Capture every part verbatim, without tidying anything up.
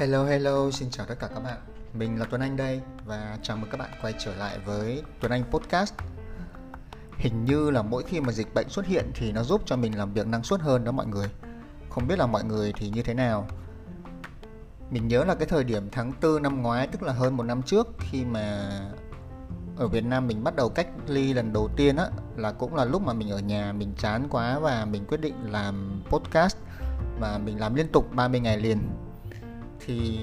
Hello hello, xin chào tất cả các bạn. Mình là Tuấn Anh đây và chào mừng các bạn quay trở lại với Tuấn Anh Podcast. Hình như là mỗi khi mà dịch bệnh xuất hiện thì nó giúp cho mình làm việc năng suất hơn đó mọi người. Không biết là mọi người thì như thế nào. Mình nhớ là cái thời điểm tháng tư năm ngoái, tức là hơn một năm trước, khi mà ở Việt Nam mình bắt đầu cách ly lần đầu tiên á, là cũng là lúc mà mình ở nhà, mình chán quá và mình quyết định làm podcast. Và mình làm liên tục ba mươi ngày liền. Thì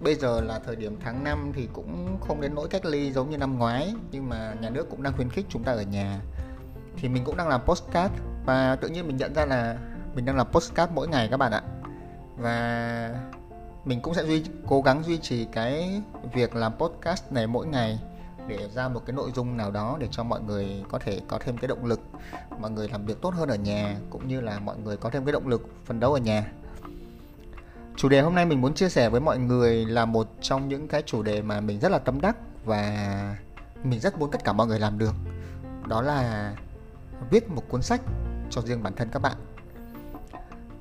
bây giờ là thời điểm tháng năm thì cũng không đến nỗi cách ly giống như năm ngoái, nhưng mà nhà nước cũng đang khuyến khích chúng ta ở nhà. Thì mình cũng đang làm podcast và tự nhiên mình nhận ra là mình đang làm podcast mỗi ngày các bạn ạ. Và mình cũng sẽ duy, cố gắng duy trì cái việc làm podcast này mỗi ngày để ra một cái nội dung nào đó để cho mọi người có thể có thêm cái động lực, mọi người làm việc tốt hơn ở nhà, cũng như là mọi người có thêm cái động lực phấn đấu ở nhà. Chủ đề hôm nay mình muốn chia sẻ với mọi người là một trong những cái chủ đề mà mình rất là tâm đắc và mình rất muốn tất cả mọi người làm được. Đó là viết một cuốn sách cho riêng bản thân các bạn.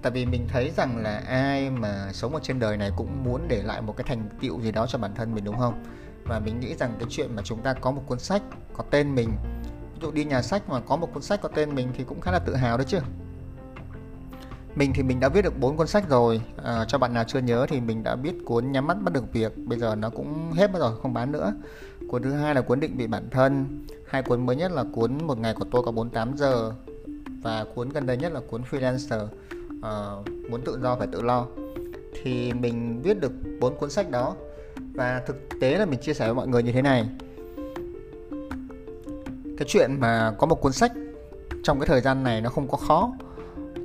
Tại vì mình thấy rằng là ai mà sống ở trên đời này cũng muốn để lại một cái thành tựu gì đó cho bản thân mình, đúng không? Và mình nghĩ rằng cái chuyện mà chúng ta có một cuốn sách có tên mình, ví dụ đi nhà sách mà có một cuốn sách có tên mình thì cũng khá là tự hào đấy chứ. Mình thì mình đã viết được bốn cuốn sách rồi. À, cho bạn nào chưa nhớ thì mình đã viết cuốn Nhắm Mắt Bắt Được Việc, bây giờ nó cũng hết mất rồi, không bán nữa. Cuốn thứ hai là cuốn Định Vị Bản Thân. Hai cuốn mới nhất là cuốn Một Ngày Của Tôi Có bốn tám giờ. Và cuốn gần đây nhất là cuốn Freelancer à, Muốn Tự Do Phải Tự Lo. Thì mình viết được bốn cuốn sách đó. Và thực tế là mình chia sẻ với mọi người như thế này. Cái chuyện mà có một cuốn sách trong cái thời gian này nó không có khó.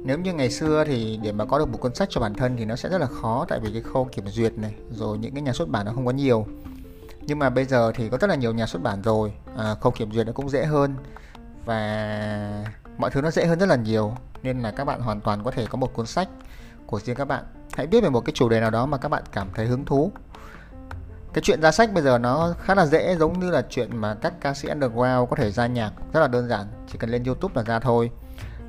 Nếu như ngày xưa thì để mà có được một cuốn sách cho bản thân thì nó sẽ rất là khó, tại vì cái khâu kiểm duyệt này, rồi những cái nhà xuất bản nó không có nhiều. Nhưng mà bây giờ thì có rất là nhiều nhà xuất bản rồi, à, khâu kiểm duyệt nó cũng dễ hơn và mọi thứ nó dễ hơn rất là nhiều. Nên là các bạn hoàn toàn có thể có một cuốn sách của riêng các bạn. Hãy viết về một cái chủ đề nào đó mà các bạn cảm thấy hứng thú. Cái chuyện ra sách bây giờ nó khá là dễ, giống như là chuyện mà các ca sĩ underground có thể ra nhạc rất là đơn giản, chỉ cần lên YouTube là ra thôi.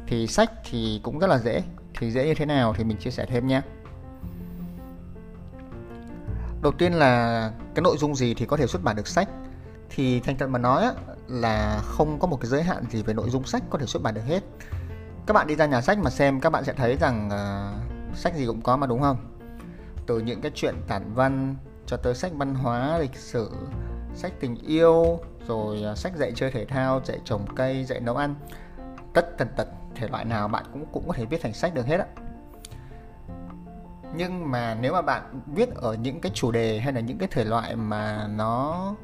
Thì sách thì cũng rất là dễ. Thì dễ như thế nào thì mình chia sẻ thêm nhé. Đầu tiên là cái nội dung gì thì có thể xuất bản được sách. Thì thành thật mà nói là không có một cái giới hạn gì về nội dung sách có thể xuất bản được hết. Các bạn đi ra nhà sách mà xem, các bạn sẽ thấy rằng uh, sách gì cũng có mà, đúng không? Từ những cái chuyện tản văn cho tới sách văn hóa, lịch sử, sách tình yêu, rồi uh, sách dạy chơi thể thao, dạy trồng cây, dạy nấu ăn, tất tần tật thể loại nào bạn cũng cũng có thể viết thành sách được hết ạ. Nhưng mà nếu mà bạn viết ở những cái chủ đề hay là những cái thể loại mà nó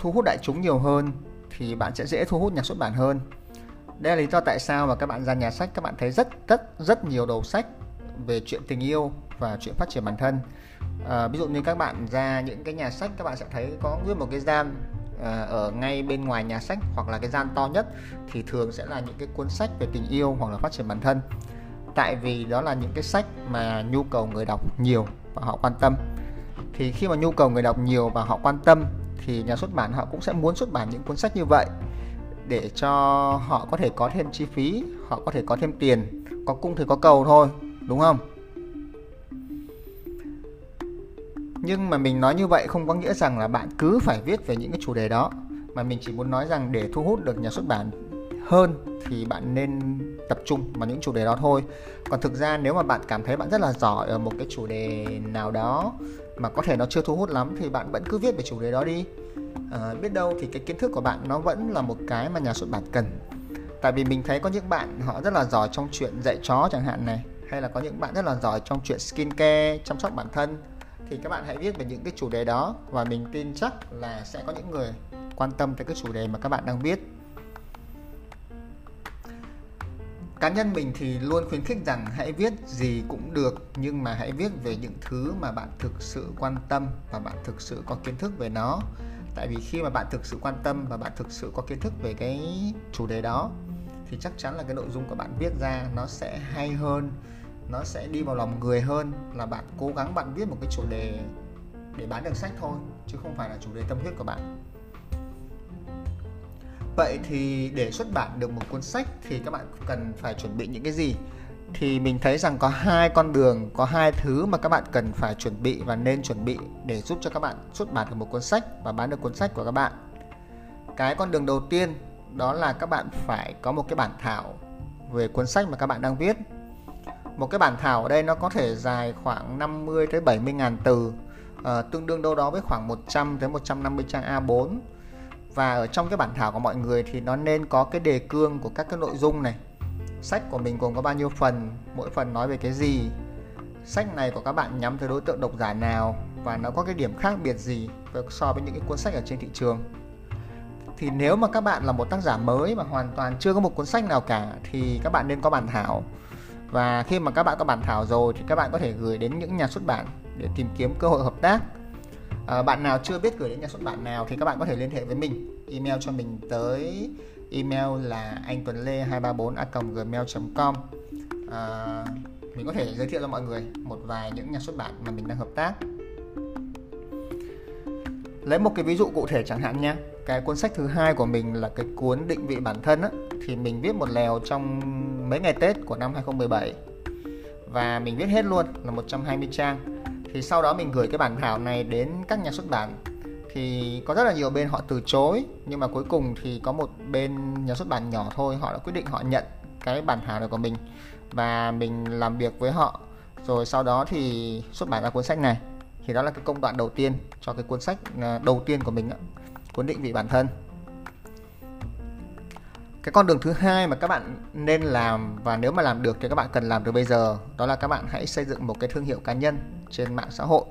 thu hút đại chúng nhiều hơn thì bạn sẽ dễ thu hút nhà xuất bản hơn. Đây là lý do tại sao mà các bạn ra nhà sách các bạn thấy rất rất rất nhiều đầu sách về chuyện tình yêu và chuyện phát triển bản thân. À, ví dụ như các bạn ra những cái nhà sách, các bạn sẽ thấy có nguyên một cái gian ở ngay bên ngoài nhà sách, hoặc là cái gian to nhất thì thường sẽ là những cái cuốn sách về tình yêu hoặc là phát triển bản thân. Tại vì đó là những cái sách mà nhu cầu người đọc nhiều và họ quan tâm. Thì khi mà nhu cầu người đọc nhiều và họ quan tâm thì nhà xuất bản họ cũng sẽ muốn xuất bản những cuốn sách như vậy để cho họ có thể có thêm chi phí, họ có thể có thêm tiền. Có cung thì có cầu thôi, đúng không? Nhưng mà mình nói như vậy không có nghĩa rằng là bạn cứ phải viết về những cái chủ đề đó, mà mình chỉ muốn nói rằng để thu hút được nhà xuất bản hơn thì bạn nên tập trung vào những chủ đề đó thôi. Còn thực ra nếu mà bạn cảm thấy bạn rất là giỏi ở một cái chủ đề nào đó mà có thể nó chưa thu hút lắm thì bạn vẫn cứ viết về chủ đề đó đi. À, biết đâu thì cái kiến thức của bạn nó vẫn là một cái mà nhà xuất bản cần. Tại vì mình thấy có những bạn họ rất là giỏi trong chuyện dạy chó chẳng hạn này, hay là có những bạn rất là giỏi trong chuyện skincare, chăm sóc bản thân. Thì các bạn hãy viết về những cái chủ đề đó và mình tin chắc là sẽ có những người quan tâm tới cái chủ đề mà các bạn đang viết. Cá nhân mình thì luôn khuyến khích rằng hãy viết gì cũng được, nhưng mà hãy viết về những thứ mà bạn thực sự quan tâm và bạn thực sự có kiến thức về nó. Tại vì khi mà bạn thực sự quan tâm và bạn thực sự có kiến thức về cái chủ đề đó thì chắc chắn là cái nội dung của bạn viết ra nó sẽ hay hơn, nó sẽ đi vào lòng người hơn là bạn cố gắng bạn viết một cái chủ đề để bán được sách thôi, chứ không phải là chủ đề tâm huyết của bạn. Vậy thì để xuất bản được một cuốn sách thì các bạn cần phải chuẩn bị những cái gì? thì mình thấy rằng có hai con đường, có hai thứ mà các bạn cần phải chuẩn bị và nên chuẩn bị để giúp cho các bạn xuất bản được một cuốn sách và bán được cuốn sách của các bạn. Cái con đường đầu tiên đó là các bạn phải có một cái bản thảo về cuốn sách mà các bạn đang viết. Một cái bản thảo ở đây nó có thể dài khoảng năm mươi đến bảy mươi ngàn từ, à, tương đương đâu đó với khoảng một trăm đến một trăm năm mươi trang a bốn. Và ở trong cái bản thảo của mọi người thì nó nên có cái đề cương của các cái nội dung này. Sách của mình gồm có bao nhiêu phần, mỗi phần nói về cái gì, sách này của các bạn nhắm tới đối tượng độc giả nào, và nó có cái điểm khác biệt gì so với những cái cuốn sách ở trên thị trường. Thì nếu mà các bạn là một tác giả mới mà hoàn toàn chưa có một cuốn sách nào cả thì các bạn nên có bản thảo. Và khi mà các bạn có bản thảo rồi thì các bạn có thể gửi đến những nhà xuất bản để tìm kiếm cơ hội hợp tác. À, bạn nào chưa biết gửi đến nhà xuất bản nào thì các bạn có thể liên hệ với mình, email cho mình tới email là anh tuấn lê hai ba bốn a còng gmail chấm com. à, Mình có thể giới thiệu cho mọi người một vài những nhà xuất bản mà mình đang hợp tác. Lấy một cái ví dụ cụ thể chẳng hạn nha. Cái cuốn sách thứ hai của mình là cái cuốn Định Vị Bản Thân á, thì mình viết một lèo trong mấy ngày Tết của năm hai không một bảy. Và mình viết hết luôn là một trăm hai mươi trang. Thì sau đó mình gửi cái bản thảo này đến các nhà xuất bản. Thì có rất là nhiều bên họ từ chối, nhưng mà cuối cùng thì có một bên nhà xuất bản nhỏ thôi, họ đã quyết định họ nhận cái bản thảo này của mình. Và mình làm việc với họ, rồi sau đó thì xuất bản ra cuốn sách này. Thì đó là cái công đoạn đầu tiên cho cái cuốn sách đầu tiên của mình, cuốn Định Vị Bản Thân. Cái con đường thứ hai mà các bạn nên làm, và nếu mà làm được thì các bạn cần làm từ bây giờ, đó là các bạn hãy xây dựng một cái thương hiệu cá nhân trên mạng xã hội.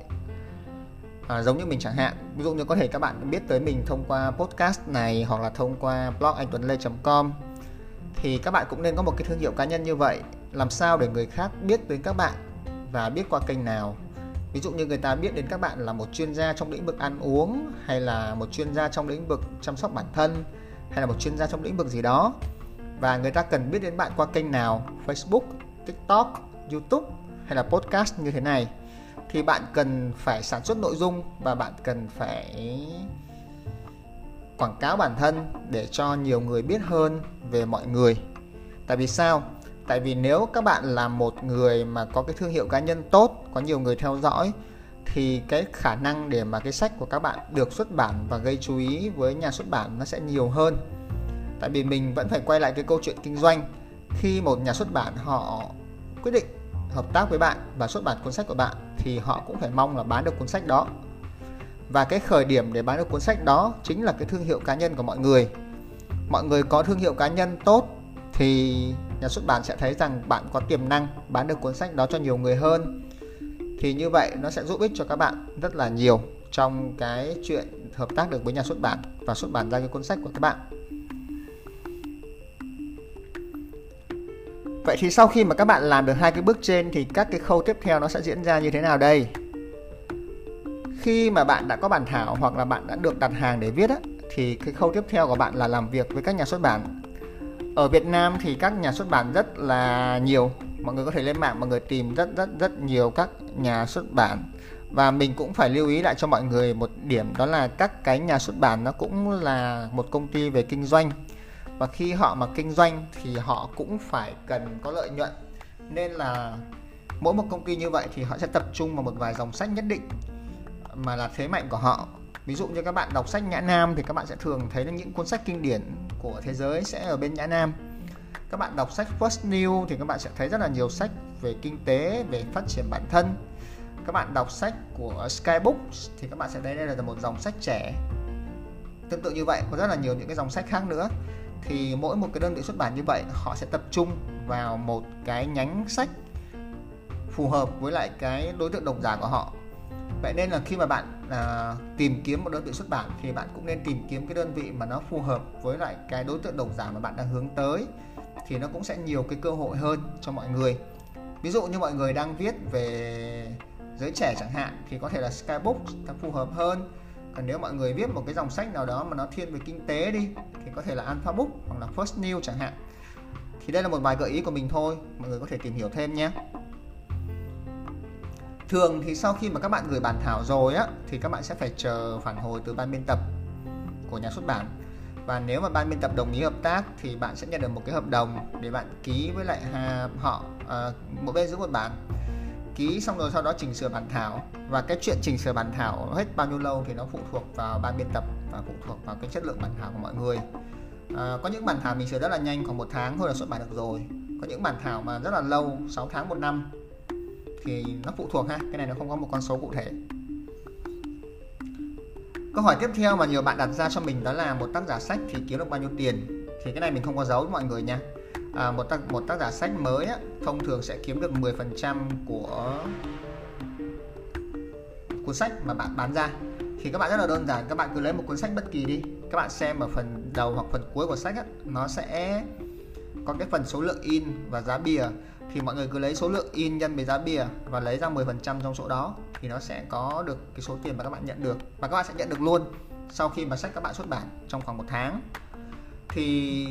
À, giống như mình chẳng hạn, ví dụ như có thể các bạn biết tới mình thông qua podcast này hoặc là thông qua blog anh tuấn lê chấm com, thì các bạn cũng nên có một cái thương hiệu cá nhân như vậy. Làm sao để người khác biết đến các bạn và biết qua kênh nào? Ví dụ như người ta biết đến các bạn là một chuyên gia trong lĩnh vực ăn uống, hay là một chuyên gia trong lĩnh vực chăm sóc bản thân, hay là một chuyên gia trong lĩnh vực gì đó. Và người ta cần biết đến bạn qua kênh nào, Facebook, TikTok, YouTube hay là podcast như thế này. Thì bạn cần phải sản xuất nội dung và bạn cần phải quảng cáo bản thân để cho nhiều người biết hơn về mọi người. Tại vì sao? Tại vì nếu các bạn là một người mà có cái thương hiệu cá nhân tốt, có nhiều người theo dõi, thì cái khả năng để mà cái sách của các bạn được xuất bản và gây chú ý với nhà xuất bản nó sẽ nhiều hơn. Tại vì mình vẫn phải quay lại cái câu chuyện kinh doanh. Khi một nhà xuất bản họ quyết định hợp tác với bạn và xuất bản cuốn sách của bạn thì họ cũng phải mong là bán được cuốn sách đó. Và cái khởi điểm để bán được cuốn sách đó chính là cái thương hiệu cá nhân của mọi người. Mọi người có thương hiệu cá nhân tốt thì nhà xuất bản sẽ thấy rằng bạn có tiềm năng bán được cuốn sách đó cho nhiều người hơn. Thì như vậy nó sẽ giúp ích cho các bạn rất là nhiều trong cái chuyện hợp tác được với nhà xuất bản và xuất bản ra cái cuốn sách của các bạn. Vậy thì sau khi mà các bạn làm được hai cái bước trên thì các cái khâu tiếp theo nó sẽ diễn ra như thế nào đây? Khi mà bạn đã có bản thảo hoặc là bạn đã được đặt hàng để viết á, thì cái khâu tiếp theo của bạn là làm việc với các nhà xuất bản. Ở Việt Nam thì các nhà xuất bản rất là nhiều. Mọi người có thể lên mạng mọi người tìm rất rất rất nhiều các nhà xuất bản. Và mình cũng phải lưu ý lại cho mọi người một điểm, đó là các cái nhà xuất bản nó cũng là một công ty về kinh doanh. Và khi họ mà kinh doanh thì họ cũng phải cần có lợi nhuận. Nên là mỗi một công ty như vậy thì họ sẽ tập trung vào một vài dòng sách nhất định mà là thế mạnh của họ. Ví dụ như các bạn đọc sách Nhã Nam thì các bạn sẽ thường thấy những cuốn sách kinh điển của thế giới sẽ ở bên Nhã Nam. Các bạn đọc sách First New thì các bạn sẽ thấy rất là nhiều sách về kinh tế, về phát triển bản thân. Các bạn đọc sách của Skybooks thì các bạn sẽ thấy đây là một dòng sách trẻ. Tương tự như vậy, có rất là nhiều những cái dòng sách khác nữa. Thì mỗi một cái đơn vị xuất bản như vậy, họ sẽ tập trung vào một cái nhánh sách phù hợp với lại cái đối tượng độc giả của họ. Vậy nên là khi mà bạn à, tìm kiếm một đơn vị xuất bản thì bạn cũng nên tìm kiếm cái đơn vị mà nó phù hợp với lại cái đối tượng độc giả mà bạn đang hướng tới. Thì nó cũng sẽ nhiều cái cơ hội hơn cho mọi người. Ví dụ như mọi người đang viết về giới trẻ chẳng hạn thì có thể là Skybooks nó phù hợp hơn. Còn nếu mọi người viết một cái dòng sách nào đó mà nó thiên về kinh tế đi thì có thể là Alpha Book hoặc là First New chẳng hạn. Thì đây là một vài gợi ý của mình thôi, mọi người có thể tìm hiểu thêm nhé. Thường thì sau khi mà các bạn gửi bản thảo rồi á thì các bạn sẽ phải chờ phản hồi từ ban biên tập của nhà xuất bản. Và nếu mà ban biên tập đồng ý hợp tác thì bạn sẽ nhận được một cái hợp đồng để bạn ký với lại họ, à, mỗi bên giữ một bản. Ký xong rồi sau đó chỉnh sửa bản thảo. Và cái chuyện chỉnh sửa bản thảo hết bao nhiêu lâu thì nó phụ thuộc vào ban biên tập và phụ thuộc vào cái chất lượng bản thảo của mọi người. à, Có những bản thảo mình sửa rất là nhanh, khoảng một tháng thôi là xuất bản được rồi. Có những bản thảo mà rất là lâu, sáu tháng, một năm. Thì nó phụ thuộc ha, cái này nó không có một con số cụ thể. Câu hỏi tiếp theo mà nhiều bạn đặt ra cho mình đó là một tác giả sách thì kiếm được bao nhiêu tiền? Thì cái này mình không có giấu mọi người nha. À, một, tác, một tác giả sách mới á, thông thường sẽ kiếm được mười phần trăm của cuốn sách mà bạn bán ra. Thì các bạn rất là đơn giản, các bạn cứ lấy một cuốn sách bất kỳ đi. Các bạn xem ở phần đầu hoặc phần cuối của sách á, nó sẽ có cái phần số lượng in và giá bìa. Thì mọi người cứ lấy số lượng in nhân với giá bìa và lấy ra mười phần trăm trong số đó. Thì nó sẽ có được cái số tiền mà các bạn nhận được. Và các bạn sẽ nhận được luôn sau khi mà sách các bạn xuất bản trong khoảng một tháng. Thì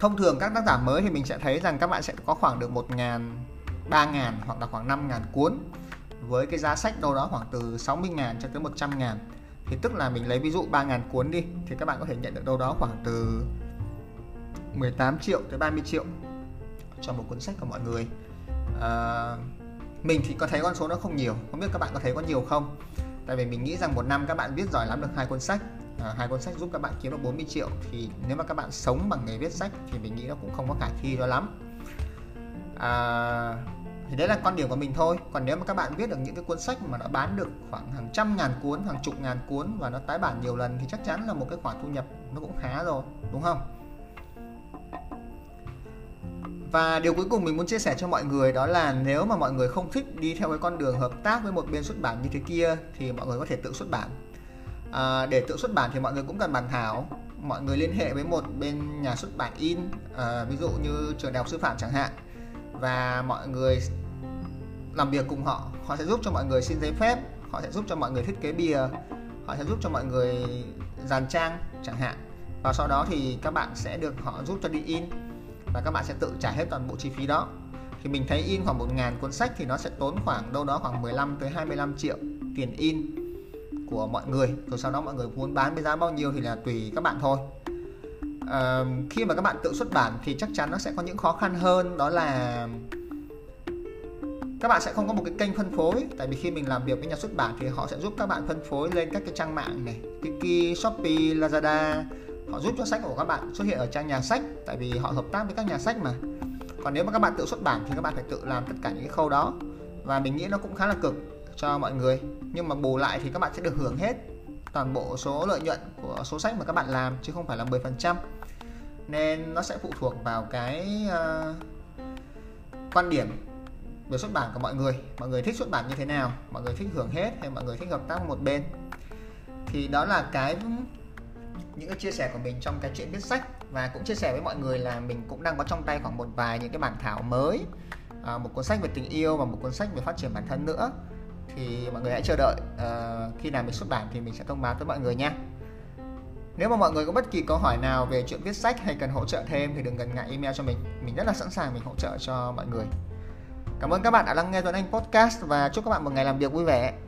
thông thường các tác giả mới thì mình sẽ thấy rằng các bạn sẽ có khoảng được một nghìn, ba nghìn hoặc là khoảng năm nghìn cuốn. Với cái giá sách đâu đó khoảng từ sáu mươi nghìn cho tới một trăm nghìn. Thì tức là mình lấy ví dụ ba nghìn cuốn đi. Thì các bạn có thể nhận được đâu đó khoảng từ mười tám triệu tới ba mươi triệu cho một cuốn sách của mọi người. à, Mình thì có thấy con số nó không nhiều. Không biết các bạn có thấy có nhiều không? Tại vì mình nghĩ rằng một năm các bạn viết giỏi lắm được hai cuốn sách. À, hai cuốn sách giúp các bạn kiếm được bốn mươi triệu. Thì nếu mà các bạn sống bằng nghề viết sách thì mình nghĩ nó cũng không có khả thi đó lắm. à, Thì đấy là quan điểm của mình thôi. Còn nếu mà các bạn viết được những cái cuốn sách mà nó bán được khoảng hàng trăm ngàn cuốn, hàng chục ngàn cuốn và nó tái bản nhiều lần thì chắc chắn là một cái khoản thu nhập nó cũng khá rồi, đúng không? Và điều cuối cùng mình muốn chia sẻ cho mọi người đó là nếu mà mọi người không thích đi theo cái con đường hợp tác với một bên xuất bản như thế kia thì mọi người có thể tự xuất bản. À, để tự xuất bản thì mọi người cũng cần bản thảo. Mọi người liên hệ với một bên nhà xuất bản in, à, ví dụ như trường đại học sư phạm chẳng hạn. Và mọi người làm việc cùng họ. Họ sẽ giúp cho mọi người xin giấy phép. Họ sẽ giúp cho mọi người thiết kế bìa. Họ sẽ giúp cho mọi người dàn trang chẳng hạn. Và sau đó thì các bạn sẽ được họ giúp cho đi in. Và các bạn sẽ tự trả hết toàn bộ chi phí đó. Thì mình thấy in khoảng một nghìn cuốn sách thì nó sẽ tốn khoảng đâu đó khoảng mười lăm tới hai mươi lăm triệu tiền in của mọi người. Rồi sau đó mọi người muốn bán với giá bao nhiêu thì là tùy các bạn thôi. à, Khi mà các bạn tự xuất bản thì chắc chắn nó sẽ có những khó khăn hơn. Đó là các bạn sẽ không có một cái kênh phân phối. Tại vì khi mình làm việc với nhà xuất bản thì họ sẽ giúp các bạn phân phối lên các cái trang mạng này, Tiki, Shopee, Lazada. Họ giúp cho sách của các bạn xuất hiện ở trang nhà sách. Tại vì họ hợp tác với các nhà sách mà. Còn nếu mà các bạn tự xuất bản thì các bạn phải tự làm tất cả những cái khâu đó. Và mình nghĩ nó cũng khá là cực cho mọi người. Nhưng mà bù lại thì các bạn sẽ được hưởng hết toàn bộ số lợi nhuận của số sách mà các bạn làm, chứ không phải là mười phần trăm. Nên nó sẽ phụ thuộc vào cái uh, quan điểm về xuất bản của mọi người. Mọi người thích xuất bản như thế nào, mọi người thích hưởng hết hay mọi người thích hợp tác một bên. Thì đó là cái những cái chia sẻ của mình trong cái chuyện viết sách. Và cũng chia sẻ với mọi người là mình cũng đang có trong tay khoảng một vài những cái bản thảo mới, à, một cuốn sách về tình yêu và một cuốn sách về phát triển bản thân nữa. Thì mọi người hãy chờ đợi, à, khi nào mình xuất bản thì mình sẽ thông báo tới mọi người nha. Nếu mà mọi người có bất kỳ câu hỏi nào về chuyện viết sách hay cần hỗ trợ thêm thì đừng ngần ngại email cho mình. Mình rất là sẵn sàng mình hỗ trợ cho mọi người. Cảm ơn các bạn đã lắng nghe Tuấn Anh Podcast và chúc các bạn một ngày làm việc vui vẻ.